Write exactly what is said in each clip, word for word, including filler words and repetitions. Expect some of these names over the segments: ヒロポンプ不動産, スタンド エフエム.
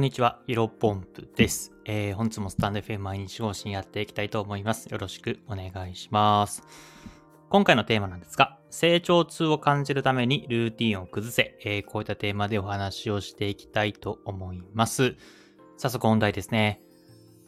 こんにちは、いろぽんぷです、えー、本日もスタンド エフエム 毎日更新やっていきたいと思います。よろしくお願いします。今回のテーマなんですが、成長痛を感じるためにルーティンを崩せ、えー、こういったテーマでお話をしていきたいと思います。早速本題ですね。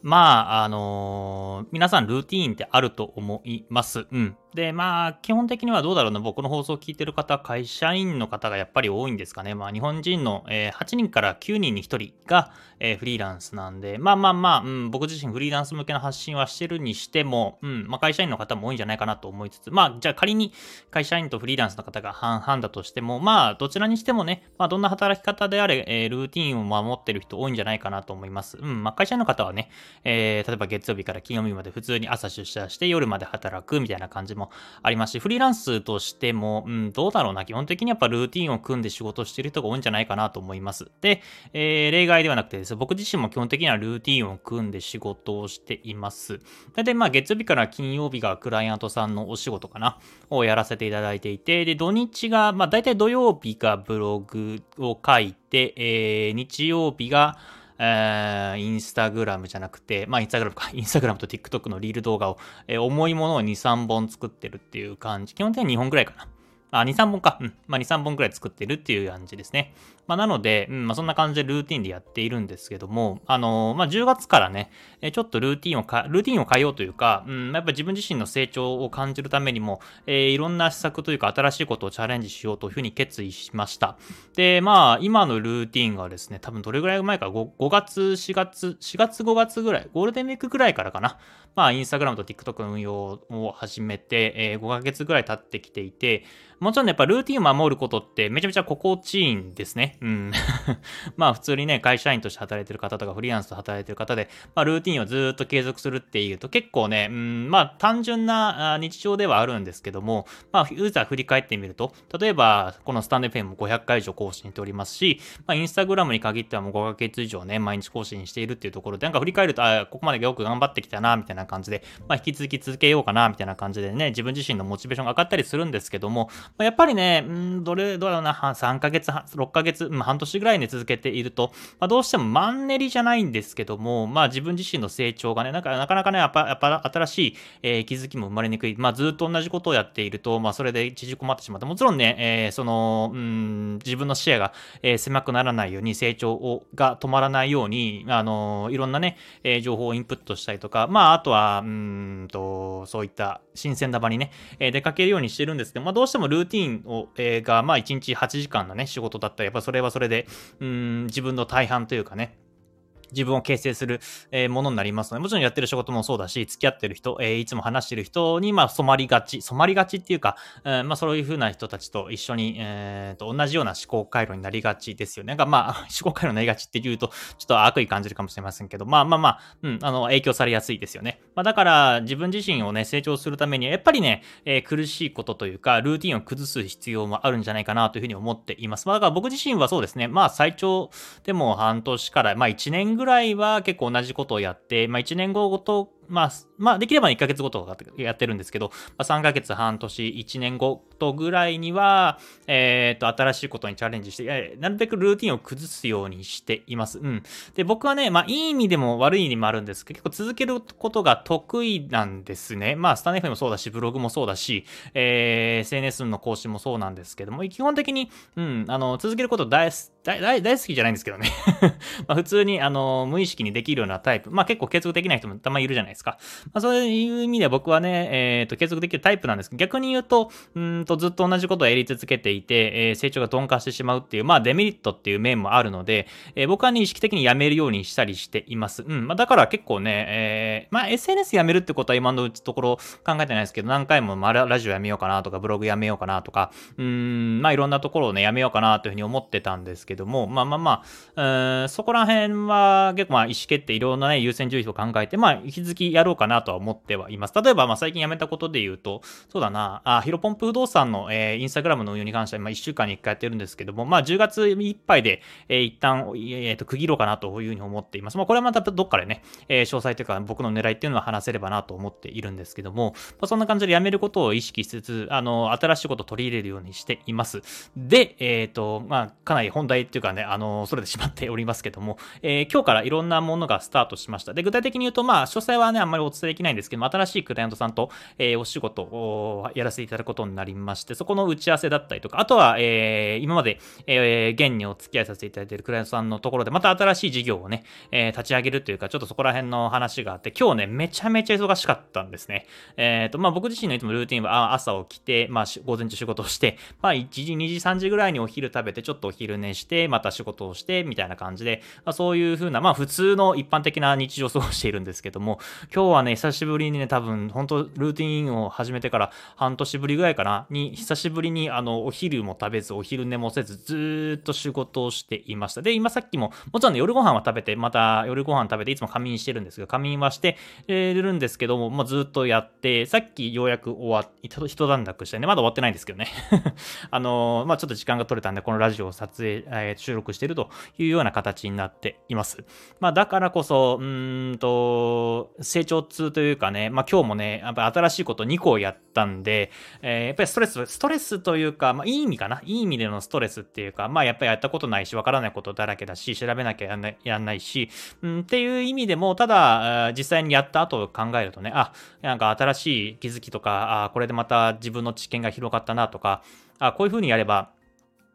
まあ、あのー、皆さんルーティーンってあると思います。うん。で、まあ、基本的にはどうだろうな。僕の放送を聞いてる方、会社員の方がやっぱり多いんですかね。まあ、日本人の、えー、はちにんからきゅうにんにひとりが、えー、フリーランスなんで、まあまあまあ、うん、僕自身フリーランス向けの発信はしてるにしても、うん、まあ会社員の方も多いんじゃないかなと思いつつ、まあ、じゃあ仮に会社員とフリーランスの方が半々だとしても、まあ、どちらにしてもね、まあ、どんな働き方であれ、えー、ルーティーンを守ってる人多いんじゃないかなと思います。うん、まあ会社員の方はね、えー、例えば月曜日から金曜日まで普通に朝出社して夜まで働くみたいな感じもありますし、フリーランスとしても、うん、どうだろうな、基本的にやっぱルーティンを組んで仕事してる人が多いんじゃないかなと思います。で、えー、例外ではなくてですね、僕自身も基本的にはルーティンを組んで仕事をしています。大体まあ月曜日から金曜日がクライアントさんのお仕事かな、をやらせていただいていて、で、土日が、まあ大体土曜日がブログを書いて、えー、日曜日がえー、インスタグラムじゃなくて、まあインスタグラムか、インスタグラムと TikTok のリール動画を、えー、重いものをにさんぼん作ってるっていう感じ。基本的ににほんくらいかな。あ、にさんぼんか。うん。まあにさんぼんくらい作ってるっていう感じですね。まあなので、うん、まあそんな感じでルーティンでやっているんですけども、あのー、まあじゅうがつからね、えー、ちょっとルーティンをか、ルーティンを変えようというか、うん、やっぱり自分自身の成長を感じるためにも、えー、いろんな施策というか新しいことをチャレンジしようというふうに決意しました。で、まあ今のルーティンがですね、多分どれぐらい前か、ごがつ、しがつ、しがつごがつぐらい、ゴールデンウィークぐらいからかな。まあインスタグラムと TikTok の運用を始めて、えー、ごかげつぐらい経ってきていて、もちろんやっぱルーティンを守ることってめちゃめちゃ心地いいんですね。うん。まあ普通にね、会社員として働いてる方とかフリーランスと働いてる方で、まあルーティンをずっと継続するっていうと結構ね、うん、まあ単純な日常ではあるんですけども、まあユーザー振り返ってみると、例えばこのスタンド エフエム もごひゃっかい以上更新しておりますし、まあインスタグラムに限ってはもうごかげつ以上ね、毎日更新しているっていうところで、なんか振り返ると、あ、ここまでよく頑張ってきたな、みたいな感じで、まあ引き続き続けようかな、みたいな感じでね、自分自身のモチベーションが上がったりするんですけども、やっぱりね、んどれ、どうだろうな、さんかげつ、ろっかげつ、半年ぐらいね、続けていると、まあ、どうしてもマンネリじゃないんですけども、まあ自分自身の成長がね、なんかなかなかね、やっぱ、やっぱ新しい、えー、気づきも生まれにくい。まあずっと同じことをやっていると、まあそれで縮こまってしまって、もちろんね、えー、その、うん、自分の視野が、えー、狭くならないように、成長をが止まらないように、あのー、いろんなね、えー、情報をインプットしたりとか、まああとは、うーんと、そういった新鮮な場にね、えー、出かけるようにしてるんですけど、まあどうしてもルーティーンを、えー、が、まあ、いちにちはちじかんのね、仕事だったら、やっぱそれはそれで、うーん、自分の大半というかね、自分を形成するものになりますので、もちろんやってる仕事もそうだし、付き合ってる人、えー、いつも話してる人に、まあ、染まりがち、染まりがちっていうか、えー、まあ、そういう風な人たちと一緒に、えー、と同じような思考回路になりがちですよね。なんかまあ、思考回路になりがちって言うと、ちょっと悪意感じるかもしれませんけど、まあまあまあ、うん、あの、影響されやすいですよね。まあ、だから、自分自身をね、成長するためには、やっぱりね、えー、苦しいことというか、ルーティンを崩す必要もあるんじゃないかなというふうに思っています。まあ、だから僕自身はそうですね、まあ、最長でも半年から、まあ、いちねんぐらい、ぐらいは結構同じことをやって、まあいちねんごごと、まあ、まあ、できればいっかげつごとかやってるんですけど、まあ、さんかげつ、半年、いちねんごとぐらいには、えっと、新しいことにチャレンジして、なるべくルーティンを崩すようにしています。うん。で、僕はね、まあ、いい意味でも悪い意味もあるんですけど、結構続けることが得意なんですね。まあ、スタンド エフエム もそうだし、ブログもそうだし、えー、エスエヌエス の更新もそうなんですけども、基本的に、うん、あの、続けること大好き、大、大、大好きじゃないんですけどね。まあ、普通に、あの、無意識にできるようなタイプ。まあ、結構継続できない人もたまにいるじゃないですか。まあ、そういう意味では僕はね、えーと、継続できるタイプなんですけど、逆に言うと、うーんとずっと同じことをやり続けていて、えー、成長が鈍化してしまうっていう、まあデメリットっていう面もあるので、えー、僕はね、意識的にやめるようにしたりしています。うん。まあだから結構ね、えー、まあ エスエヌエス やめるってことは今のうちところ考えてないですけど、何回もまあラジオやめようかなとか、ブログやめようかなとか、うーん、まあいろんなところをね、やめようかなというふうに思ってたんですけども、まあまあまあ、うーん、そこら辺は結構まあ意思決定、いろんなね、優先順位を考えて、まあ引き続ききやろうかなとは思ってはいます。例えば、まあ、最近やめたことで言うと、そうだな、あヒロポンプ不動産の、えー、インスタグラムの運用に関しては、まあ、いっしゅうかんにいっかいやってるんですけども、まあ、じゅうがついっぱいで、えー、一旦、えー、と区切ろうかなというふうに思っています。まあ、これはまたどっかでね、えー、詳細というか、僕の狙いっていうのは話せればなと思っているんですけども、まあ、そんな感じでやめることを意識しつつ、あの、新しいことを取り入れるようにしています。で、えっ、ー、と、まあ、かなり本題っていうかね、あの、それでしまっておりますけども、えー、今日からいろんなものがスタートしました。で、具体的に言うと、まあ、詳細はね、あんまりお伝えできないんですけども、新しいクライアントさんと、えー、お仕事をやらせていただくことになりまして、そこの打ち合わせだったりとか、あとは、えー、今まで、えー、現にお付き合いさせていただいているクライアントさんのところで、また新しい事業をね、えー、立ち上げるというか、ちょっとそこら辺の話があって、今日ね、めちゃめちゃ忙しかったんですね。えっ、ー、と、まあ、僕自身のいつもルーティンは、朝起きて、まあ、午前中仕事をして、まあ、いちじ、にじ、さんじぐらいにお昼食べて、ちょっとお昼寝して、また仕事をして、みたいな感じで、まあ、そういう風な、まあ、普通の一般的な日常を過ごしているんですけども、今日はね、久しぶりにね、多分、本当ルーティンを始めてから半年ぶりぐらいかな、に、久しぶりに、あの、お昼も食べず、お昼寝もせず、ずーっと仕事をしていました。で、今さっきも、もちろんね、夜ご飯は食べて、また夜ご飯食べて、いつも仮眠してるんですけど、仮眠はしてるんですけども、まあ、ずーっとやって、さっきようやく終わっ、一段落してね、まだ終わってないんですけどね。あのー、まあ、ちょっと時間が取れたんで、このラジオを撮影、えー、収録してるというような形になっています。まあ、だからこそ、うーんと、成長痛というかね、まあ、今日もね、やっぱ新しいことにこやったんで、えー、やっぱりストレス、ストレスというか、まあ、いい意味かな。いい意味でのストレスっていうか、まあ、やっぱりやったことないし、わからないことだらけだし、調べなきゃやんない、やんないし、うん、っていう意味でも、ただ、実際にやった後考えるとね、あ、なんか新しい気づきとか、あ、これでまた自分の知見が広がったなとか、あ、こういう風にやれば、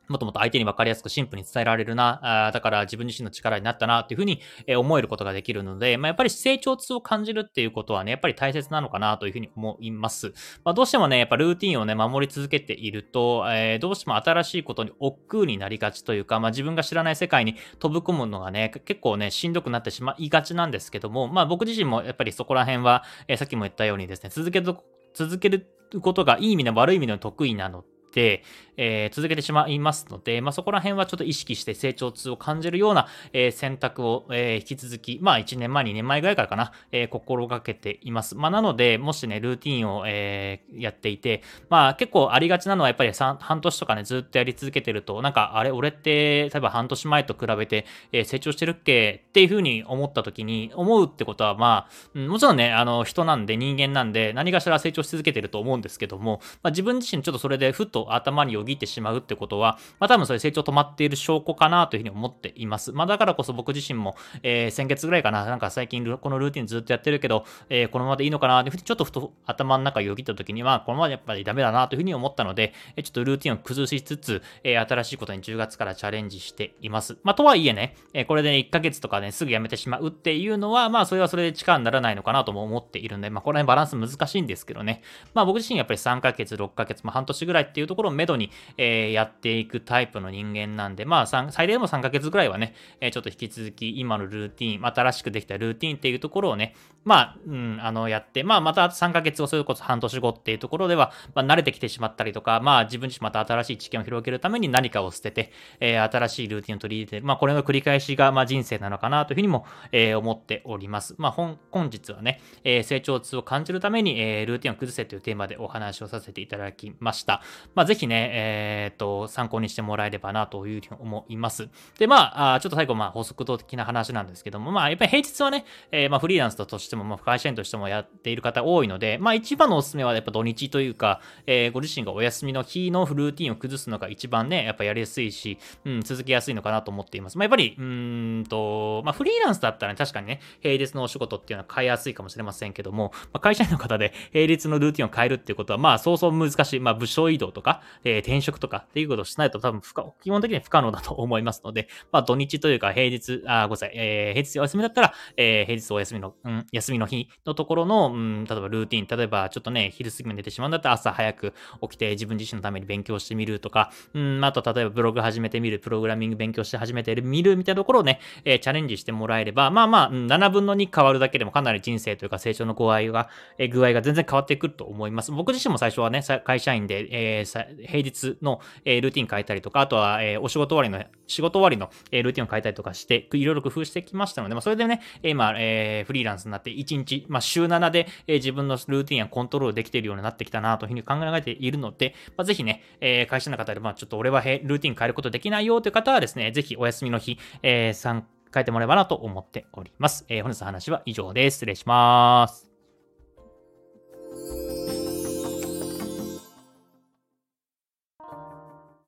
もっともっと相手に分かりやすくシンプルに伝えられるな、あだから自分自身の力になったなっていうふうに思えることができるので、まあ、やっぱり成長痛を感じるっていうことはね、やっぱり大切なのかなというふうに思います。まあ、どうしてもね、やっぱルーティンをね、守り続けていると、えー、どうしても新しいことに億劫になりがちというか、まあ、自分が知らない世界に飛び込むのがね、結構ね、しんどくなってしまいがちなんですけども、まあ僕自身もやっぱりそこら辺は、えー、さっきも言ったようにですね、続ける、続けることがいい意味でも悪い意味でも得意なので、で、えー、続けてしまいますので、まあ、そこら辺はちょっと意識して成長痛を感じるような、えー、選択を、えー、引き続き、まあ、いちねんまえ、にねんまえぐらいからかな、えー、心がけています。まあ、なので、もしね、ルーティンを、えー、やっていて、まあ、結構ありがちなのは、やっぱり半年とかね、ずっとやり続けてると、なんか、あれ、俺って、例えば半年前と比べて、えー、成長してるっけっていうふうに思った時に、思うってことは、まあ、もちろんね、あの、人なんで、人間なんで、何かしら成長し続けてると思うんですけども、まあ、自分自身ちょっとそれで、ふっと、頭によぎってしまうってことは、まあ、多分それ成長止まっている証拠かなというふうに思っています。まあ、だからこそ僕自身も、えー、先月ぐらいかな、なんか最近このルーティンずっとやってるけど、えー、このままでいいのかなっていうふうにちょっとふと頭の中よぎった時には、このままやっぱりダメだなというふうに思ったので、ちょっとルーティンを崩しつつ、えー、新しいことにじゅうがつからチャレンジしています。まあ、とはいえね、えー、これで、ね、いっかげつとかね、すぐやめてしまうっていうのは、まあ、それはそれで力にならないのかなとも思っているので、まあ、この辺バランス難しいんですけどね。まあ、僕自身やっぱりさんかげつ、ろっかげつ、まあ、半年ぐらいっていうところをめどに、えー、やっていくタイプの人間なんで、まあ、最低でもさんかげつぐらいはね、えー、ちょっと引き続き今のルーティン、新しくできたルーティンっていうところをね、まあ、うん、あの、やって、まあ、またさんかげつご、それこそ半年後っていうところでは、まあ、慣れてきてしまったりとか、まあ、自分自身また新しい知見を広げるために何かを捨てて、えー、新しいルーティンを取り入れて、まあ、これの繰り返しが、まあ、人生なのかなというふうにも、えー、思っております。まあ、本、本日はね、えー、成長痛を感じるために、えー、ルーティンを崩せというテーマでお話をさせていただきました。まあ、ぜひね、えっと、参考にしてもらえればなというふうに思います。で、まあ、ちょっと最後、まあ、法則的な話なんですけども、まあ、やっぱり平日はね、えー、まあ、フリーランスとしても、まあ、会社員としてもやっている方多いので、まあ、一番のおすすめは、やっぱ土日というか、えー、ご自身がお休みの日のルーティンを崩すのが一番ね、やっぱやりやすいし、うん、続けやすいのかなと思っています。まあ、やっぱり、うーんと、まあ、フリーランスだったらね、確かにね、平日のお仕事っていうのは変えやすいかもしれませんけども、まあ、会社員の方で平日のルーティンを変えるっていうことは、まあ、そうそう難しい、まあ、部署移動とか、えー、転職とかっていうことをしないと多分不可基本的に不可能だと思いますので、まあ土日というか平日、あ、ごめんなさい、えー、平日お休みだったら、えー、平日お休みの、うん、休みの日のところの、うん、例えばルーティン、例えばちょっとね、昼過ぎに寝てしまうんだったら朝早く起きて自分自身のために勉強してみるとか、うん、あと例えばブログ始めてみる、プログラミング勉強して始めてみるみたいなところをね、えー、チャレンジしてもらえれば、まあまあ、うん、ななぶんのに変わるだけでもかなり人生というか成長の具合が、えー、具合が全然変わってくると思います。僕自身も最初はね、会社員で、えー、平日のルーティン変えたりとか、あとはお仕事終わりの、仕事終わりのルーティンを変えたりとかして、いろいろ工夫してきましたので、まあ、それでね、今、えー、フリーランスになっていちにち、まあ、週ななで自分のルーティンやコントロールできているようになってきたなというふうに考えているので、まあ、ぜひね、えー、会社の方で、まあ、ちょっと俺はルーティン変えることできないよという方はですね、ぜひお休みの日、えー、参加変えてもらえばなと思っております。えー、本日の話は以上です。失礼します。